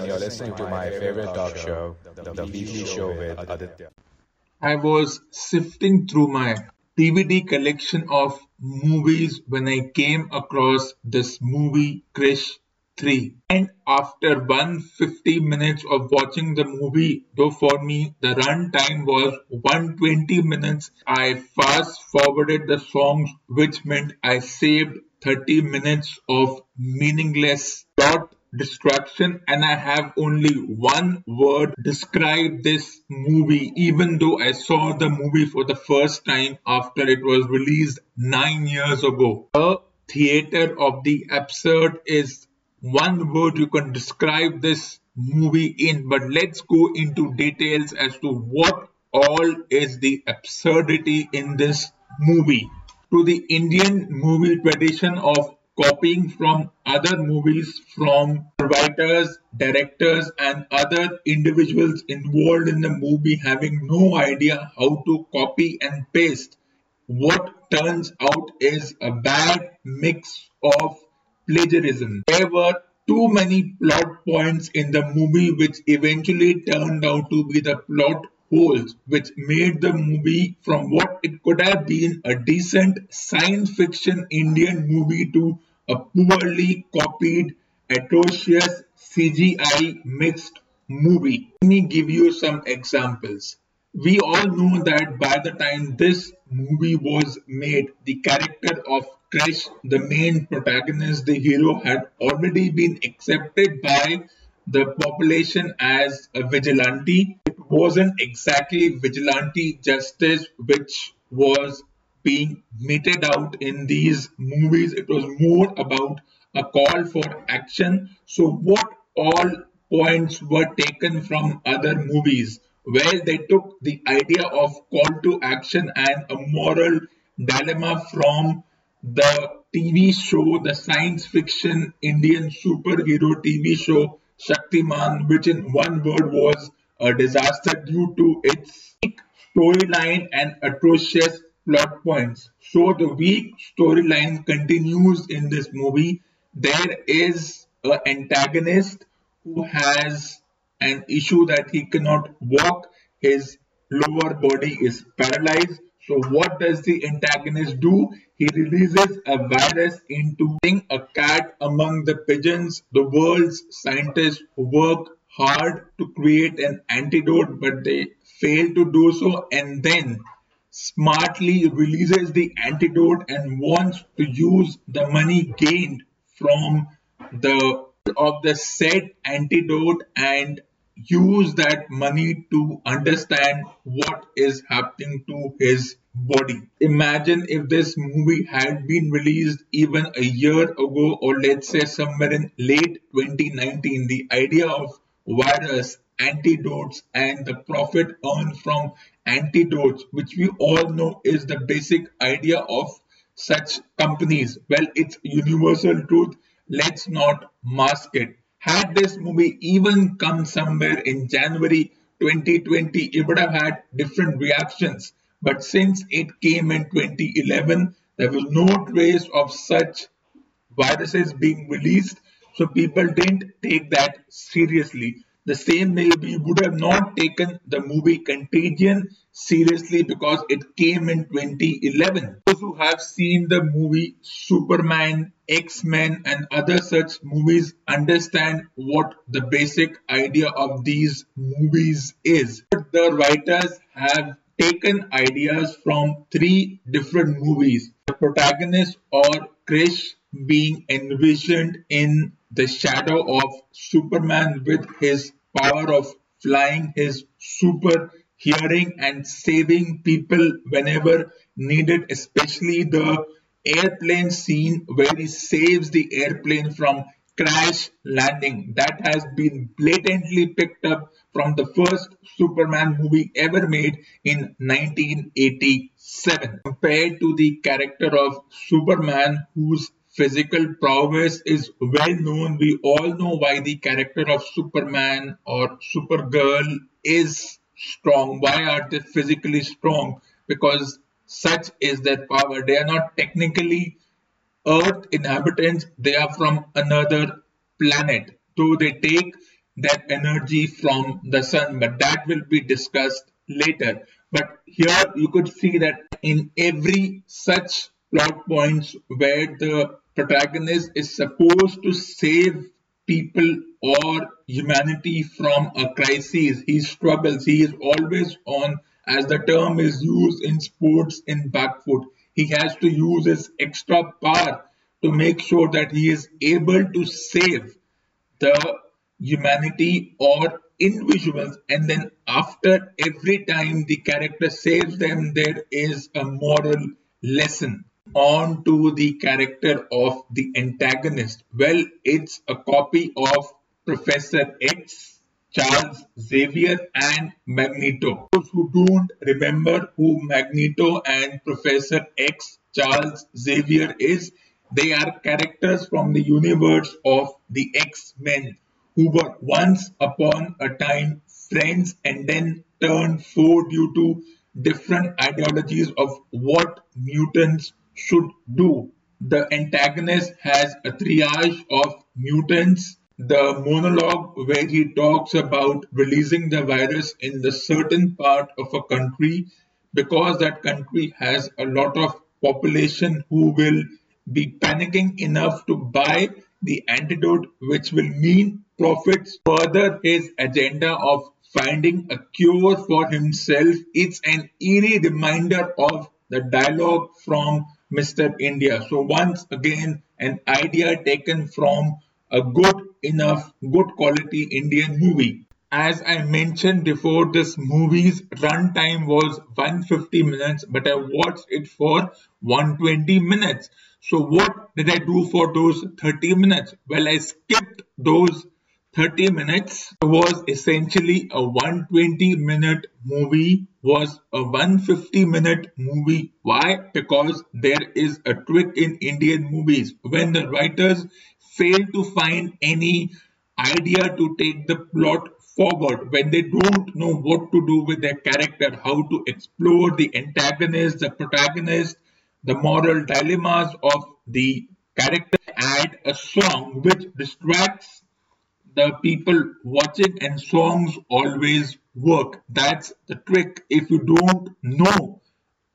everyone, you're listening to my favorite talk show, The Weekly Show with Aditya. I was sifting through my DVD collection of movies when I came across this movie Krish 3. And after 150 minutes of watching the movie, though for me the run time was 120 minutes, I fast forwarded the songs, which meant I saved 30 minutes of meaningless plot distraction, and I have only one word to describe this movie, even though I saw the movie for the first time after it was released 9 years ago. The theater of the absurd is one word you can describe this movie in, but let's go into details as to what all is the absurdity in this movie. To the Indian movie tradition of copying from other movies from writers, directors and other individuals involved in the movie having no idea how to copy and paste, what turns out is a bad mix of plagiarism. There were too many plot points in the movie which eventually turned out to be the plot holes, which made the movie from what it could have been a decent science fiction Indian movie to a poorly copied, atrocious CGI mixed movie. Let me give you some examples. We all know that by the time this movie was made, the character of Krish, the main protagonist, the hero, had already been accepted by the population as a vigilante. It wasn't exactly vigilante justice which was being meted out in these movies. It was more about a call for action. So what all points were taken from other movies, where they took the idea of call to action and a moral dilemma from the TV show, the science fiction Indian superhero TV show Shaktimaan, which in one word was a disaster due to its weak storyline and atrocious plot points. So the weak storyline continues in this movie. There is an antagonist who has an issue that he cannot walk, his lower body is paralyzed. So what does the antagonist do? He releases a virus into a cat among the pigeons. The world's scientists work hard to create an antidote, but they fail to do so, and then smartly releases the antidote and wants to use the money gained from the of the said antidote and use that money to understand what is happening to his body. Imagine if this movie had been released even a year ago, or let's say somewhere in late 2019. The idea of virus, antidotes and the profit earned from antidotes, which we all know is the basic idea of such companies. Well, it's universal truth. Let's not mask it. Had this movie even come somewhere in January 2020, it would have had different reactions. But since it came in 2011, there was no trace of such viruses being released. So people didn't take that seriously. The same way we would have not taken the movie Contagion seriously because it came in 2011. Those who have seen the movie Superman, X-Men and other such movies understand what the basic idea of these movies is. But the writers have taken ideas from 3 different movies. The protagonist or Krish being envisioned in the shadow of Superman with his power of flying, his super hearing and saving people whenever needed, especially the airplane scene where he saves the airplane from crash landing. That has been blatantly picked up from the first Superman movie ever made in 1987. Compared to the character of Superman, whose physical prowess is well known, we all know why the character of Superman or Supergirl is strong. Why are they physically strong? Because such is their power. They are not technically Earth inhabitants. They are from another planet. Though they take that energy from the sun, but that will be discussed later. But here you could see that in every such plot points where the protagonist is supposed to save people or humanity from a crisis, he struggles. He is always on, as the term is used in sports, in back foot. He has to use his extra power to make sure that he is able to save the humanity or individuals, and then after every time the character saves them, there is a moral lesson. On to the character of the antagonist. Well, it's a copy of Professor X, Charles Xavier and Magneto. Those who don't remember who Magneto and Professor X, Charles Xavier is, they are characters from the universe of the X-Men, who were once upon a time friends and then turned foe due to different ideologies of what mutants should do. The antagonist has a triage of mutants, the monologue where he talks about releasing the virus in the certain part of a country because that country has a lot of population who will be panicking enough to buy the antidote, which will mean profits. Further, his agenda of finding a cure for himself. It's an eerie reminder of the dialogue from Mr. India. So once again, an idea taken from a good enough, good quality Indian movie. As I mentioned before, this movie's runtime was 150 minutes, but I watched it for 120 minutes. So what did I do for those 30 minutes? Well, I skipped those 30 minutes. It was essentially a 120-minute movie, was a 150-minute movie. Why? Because there is a trick in Indian movies. When the writers fail to find any idea to take the plot forward, when they don't know what to do with their character, how to explore the antagonist, the protagonist, the moral dilemmas of the character, add a song which distracts the people watching, and songs always work. That's the trick if you don't know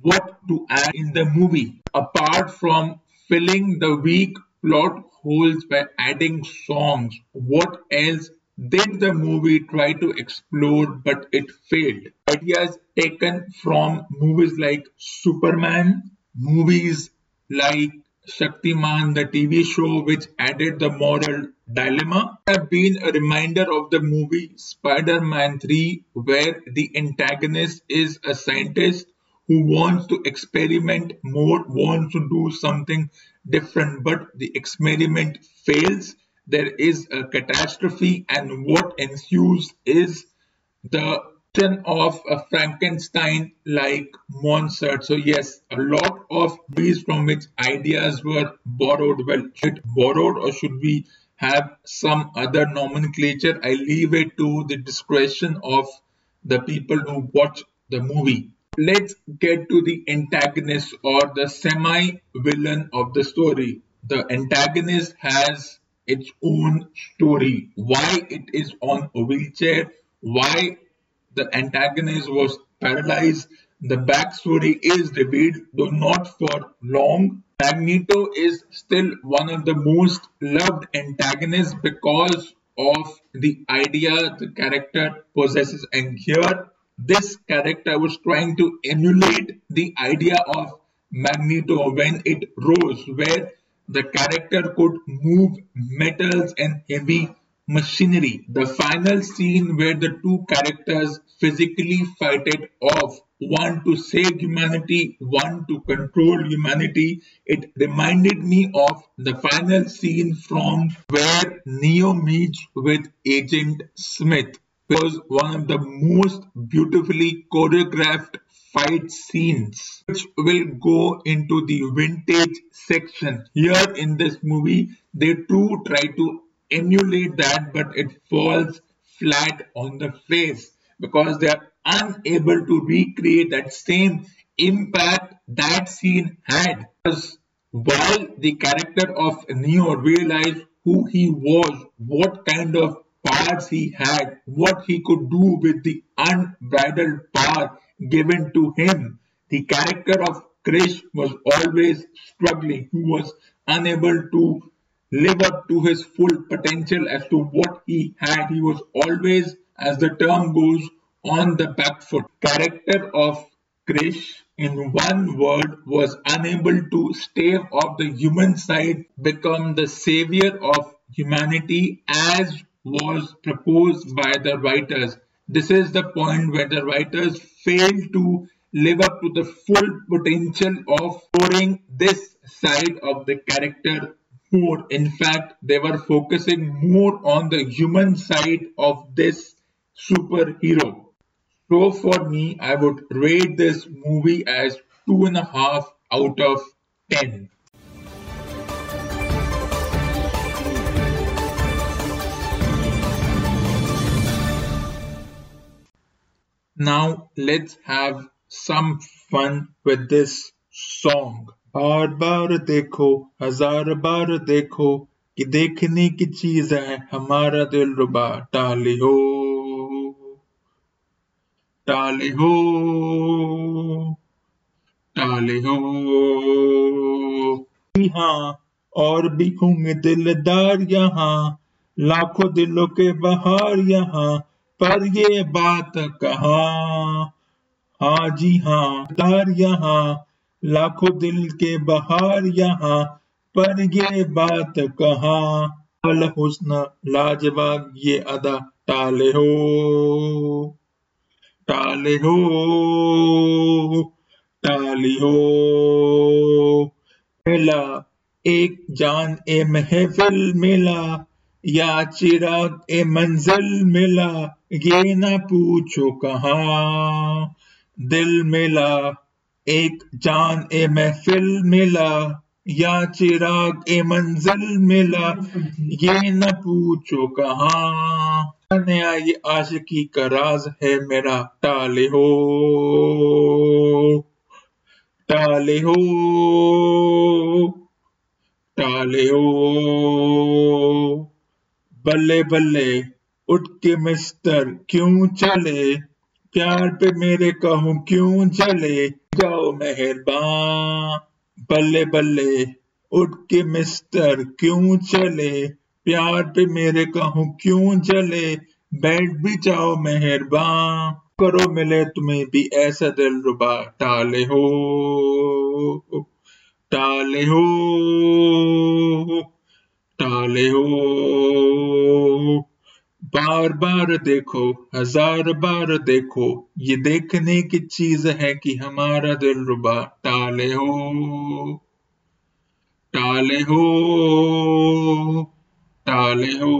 what to add in the movie. Apart from filling the weak plot holes by adding songs, what else did the movie try to explore but it failed? Ideas taken from movies like Superman, movies like Shaktimaan, the TV show, which added the moral dilemma, have been a reminder of the movie Spider-Man 3, where the antagonist is a scientist who wants to experiment more, wants to do something different, but the experiment fails. There is a catastrophe, and what ensues is the of a Frankenstein-like monster. So yes, a lot of movies from which ideas were borrowed. Well, should borrowed or should we have some other nomenclature? I leave it to the discretion of the people who watch the movie. Let's get to the antagonist or the semi-villain of the story. The antagonist has its own story. Why it is on a wheelchair? Why the antagonist was paralyzed? The backstory is revealed, though not for long. Magneto is still one of the most loved antagonists because of the idea the character possesses. And here, this character was trying to emulate the idea of Magneto when it rose, where the character could move metals and heavy machinery. The final scene where the two characters physically fight it off, one to save humanity, one to control humanity, it reminded me of the final scene from where Neo meets with Agent Smith. It was one of the most beautifully choreographed fight scenes, which will go into the vintage section. Here in this movie, they too try to emulate that, but it falls flat on the face because they are unable to recreate that same impact that scene had. Because while the character of Neo realized who he was, what kind of powers he had, what he could do with the unbridled power given to him. The character of Krish was always struggling. He was unable to live up to his full potential as to what he had. He was always, as the term goes, on the back foot. Character of Krish, in one word, was unable to stave off the human side, become the savior of humanity as was proposed by the writers. This is the point where the writers failed to live up to the full potential of pouring this side of the character more. In fact, they were focusing more on the human side of this superhero. So for me, I would rate this movie as 2.5 out of 10. Now let's have some fun with this song. बार बार देखो, हज़ार बार देखो, कि देखने की चीज है हमारा दिलरुबा डालियो डाले हो डाले हो। हाँ, और भी होंगे दिलदार यहाँ, लाखों दिलों के बहार यहाँ, पर ये बात कहा। हाँ जी हाँ, दार यहाँ, लाखों दिल के बहार यहाँ, पर ये बात कहा। अल हुस्न लाजवाब ये अदा डाले हो टाले हो टाली हो। मेला एक जान ए महफिल मिला, या चिराग ए मंजिल मिला, ये ना पूछो कहाँ। दिल मिला एक जान ए महफिल मिला, या चिराग ए मंजिल मिला, ये ना पूछो कहाँ। नया ये आशिकी का राज है मेरा टाले हो टाले हो। बल्ले बल्ले उठ के मिस्टर क्यों चले, प्यार पे मेरे कहूँ क्यों चले, जाओ मेहरबान। बल्ले बल्ले उठ के मिस्टर क्यों चले, प्यार पे मेरे कहूँ क्यों चले, बैठ भी जाओ मेहरबान। करो मिले तुम्हें भी ऐसा दिलरुबा टाले हो टाले हो टाले हो। बार बार देखो, हज़ार बार देखो, ये देखने की चीज है कि हमारा दिलरुबा टाले हो टाले हो टाले हो।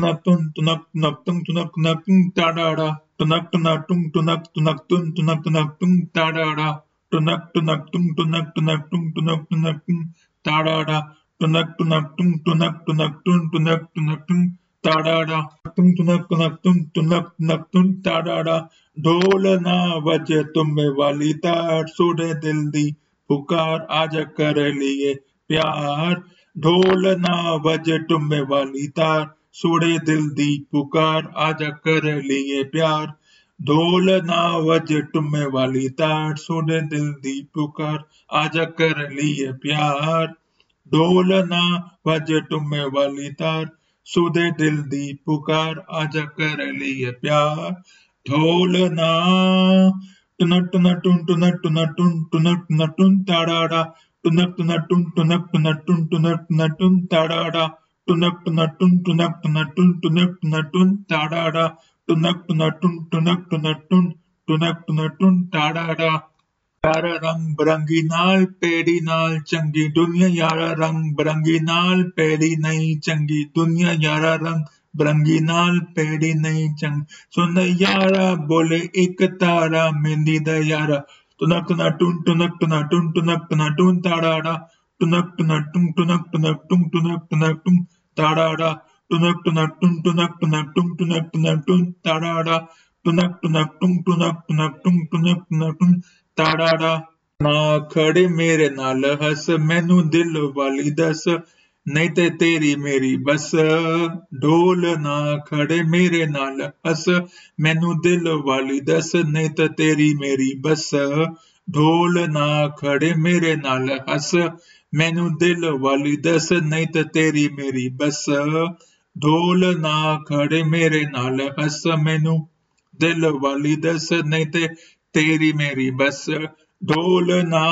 तुनक तुनक तुनक तुनक तुनक टाडाडा, तुनक तुनक तुनक तुनक तुन तुनक तुनक तुन टाडाडा, तुनक तुनक तुनक तुनक तुन तुनक तुनक तुन टाडाडा, तुनक तुनक तुनक तुनक तुन तुनक तुनक तुन टाडाडा, तुनक तुनक तुन टाडाडा। ढोल ना बजे तुम्हें वाली तार, सुने दिल दी पुकार आज कर लिए प्यार। ढोल ना बजे तुम्हें वाली तार, सुने दिल दी पुकार आज कर लिए प्यार। ढोल ना बजे तुम्हें वाली तार, सुने दिल दी पुकार आज कर लिए प्यार। ढोल ना बजे तुम्हें वाली तार, सुने दिल दी पुकार आज कर लिए प्यार। ढोलना टुनक टुनक टुन टुनक टुनक टुन टुनक टुनक टुन टाडाडा, टुनक टुनक टुन टुनक टुनक टुन टुनक टुनक टुन टाडाडा, टुनक टुनक टुन टुनक टुनक टुन टुनक टुनक टुन टाडाडा, टुनक टुनक टुन टुनक टुनक टुन टुनक टुनक टुन टाडाडा। यारा रंग बरंगी नाल पेड़ी नाल चंगी दुनिया, यारा रंग बरंगी नाल पेड़ी नहीं चंगी दुनिया, यारा रंग बरंगी नाल पेड़ी नहीं चंग। सुन यारा बोले एक तारा, मेहंदी दा यारा, तुनक तुनक टुन टुनक तुनक टुन टुनक तुनक टुन ताड़ाड़ा, तुनक तुनक टुन टुनक तुनक टुन टुनक तुनक टुन ताड़ाड़ा, तुनक तुनक टुन टुनक तुनक टुन टुनक तुनक टुन ताड़ाड़ा, तुनक तुनक टुन टुनक तुनक टुन टुनक तुनक टुन ताड़ा ना खड़े मेरे नाल हस मैनू दिल वाली दस नहीं ते तेरी मेरी बस ढोल ना खड़े मेरे नाल हस मैनू दिल वाली दस नहीं ते तेरी मेरी बस ढोल ना खड़े मेरे नाल हस मैनू दिल वाली दस नहीं ते तेरी मेरी बस ढोल ना खड़े मेरे नाल हस मैनू दिल वाली दस नहीं ते तेरी मेरी बस ढोलना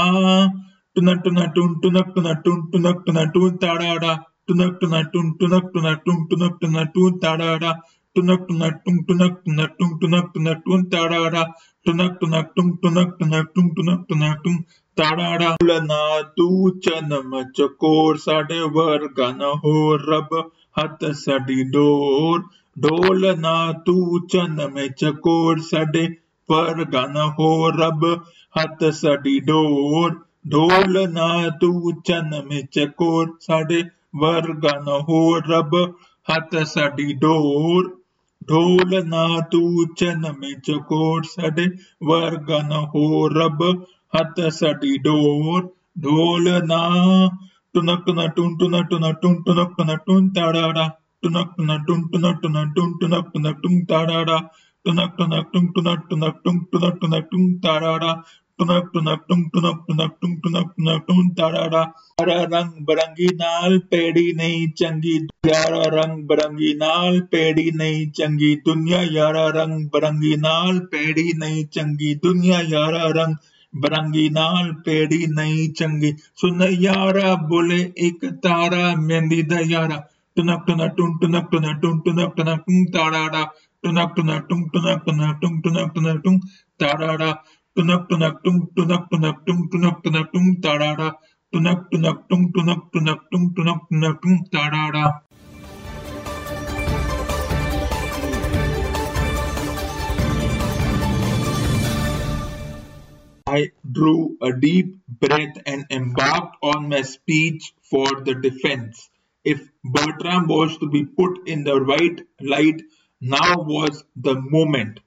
टुनक टुनक टुन टुनक टुनक टुन टुनक टुनक टुन ताड़ा टुनक टुनक टुन टुनक टुनक टुन टुनक टुनक टुन ताड़ा टुनक टुनक टुन टुनक टुनक टुन टुनक टुनक टुन ताड़ा टुनक टुनक टुन टुनक टुनक टुन टुनक टुनक टुन ताड़ा ढोलना तू जन्म चकोर साडे वर्गा न होर रब हथ साडी डोर ढोलना तू जन्म चकोर साडे पर गाना हो रब हथ साडी डोर ढोल ना तू जन्म चकोर साडे वर गाना हो रब हथ साडी डोर ढोल ना तू जन्म चकोर साडे वर गाना हो रब हथ साडी डोर ढोल ना टुनक टुनक टुन टुनक टुनक टुन टुनक टुनक टुन ताड़ा टुनक टुनक टुन टुनक टुनक टुन टुनक टुनक टुन ताड़ा टुनक टुनक टुन टुनक टुनक टुन टुनक टुनक टुन ताड़ा टुनक टुनक टुन टुनक टुनक टुन टुनक टुनक टुन ताड़ा रंग बरंगी नाल पेड़ी नहीं चंगी यारा रंग बरंगी नाल पेड़ी नहीं चंगी दुनिया यारा रंग बरंगी नाल पेड़ी नहीं चंगी दुनिया यारा रंग बरंगी नाल पेड़ी नहीं चंगी सुन यारा बोले एक तारा मेहंदी दा यारा टुनक टुनक टुन टुनक टुनक टुन टुनक टुनक टुन ताड़ा टुनक टुनक टुन टुनक टुनक टुन टुनक टुनक टुन ताड़ा टुनक टुनक टुन टुनक टुनक टुन टुनक टुनक टुन ताड़ा टुनक टुनक टुन टुनक टुनक टुन टुनक टुनक टुन ताड़ा I drew a deep breath and embarked on my speech for the defense. If Bertram was to be put in the right light, now was the moment.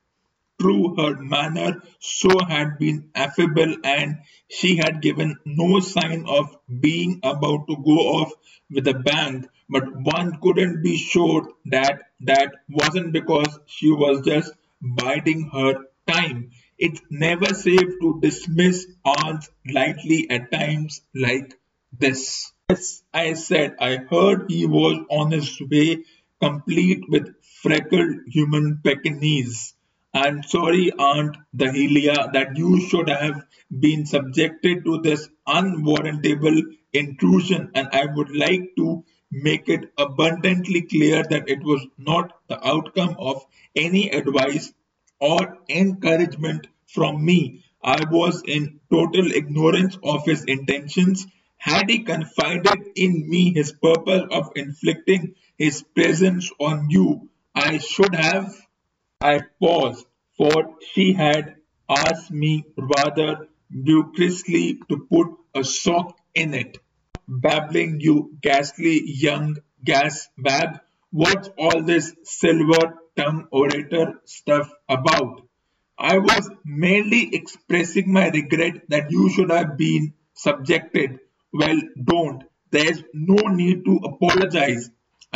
True, her manner so had been affable, and she had given no sign of being about to go off with a bang, but one couldn't be sure that wasn't because she was just biding her time. It's never safe to dismiss aunts lightly at times like this. Yes, I said, I heard he was on his way, complete with freckled human pekingese. I'm sorry, Aunt Dahlia, that you should have been subjected to this unwarrantable intrusion, and I would like to make it abundantly clear that it was not the outcome of any advice or encouragement from me. I was in total ignorance of his intentions. Had he confided in me his purpose of inflicting his presence on you, I should have. I paused, for she had asked me rather ludicrously to put a sock in it. Babbling, you ghastly young gasbag, what's all this silver tongue orator stuff about? I was merely expressing my regret that you should have been subjected. Well, don't. There's no need to apologize.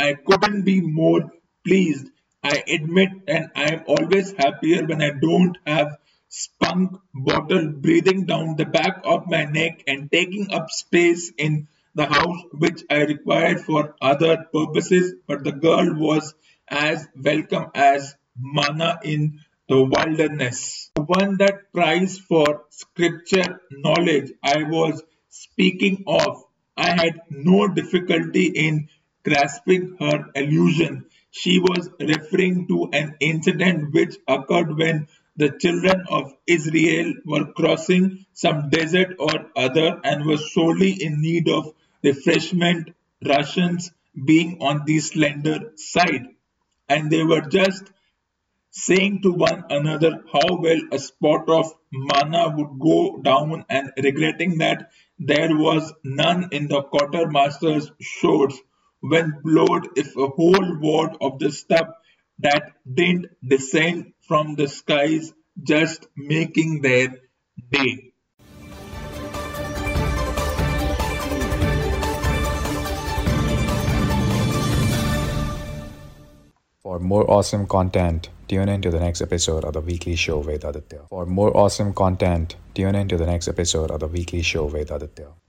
I couldn't be more pleased. I admit, and I am always happier when I don't have spunk bottle breathing down the back of my neck and taking up space in the house which I required for other purposes. But the girl was as welcome as manna in the wilderness. The one that cries for scripture knowledge I was speaking of. I had no difficulty in grasping her allusion. She was referring to an incident which occurred when the children of Israel were crossing some desert or other and were sorely in need of refreshment rations, being on the slender side, and they were just saying to one another how well a spot of manna would go down and regretting that there was none in the quartermaster's shores. When blowed, if a whole wad of the stuff that didn't descend from the skies, just making their day. For more awesome content, tune in to the next episode of the weekly show Vedaditya.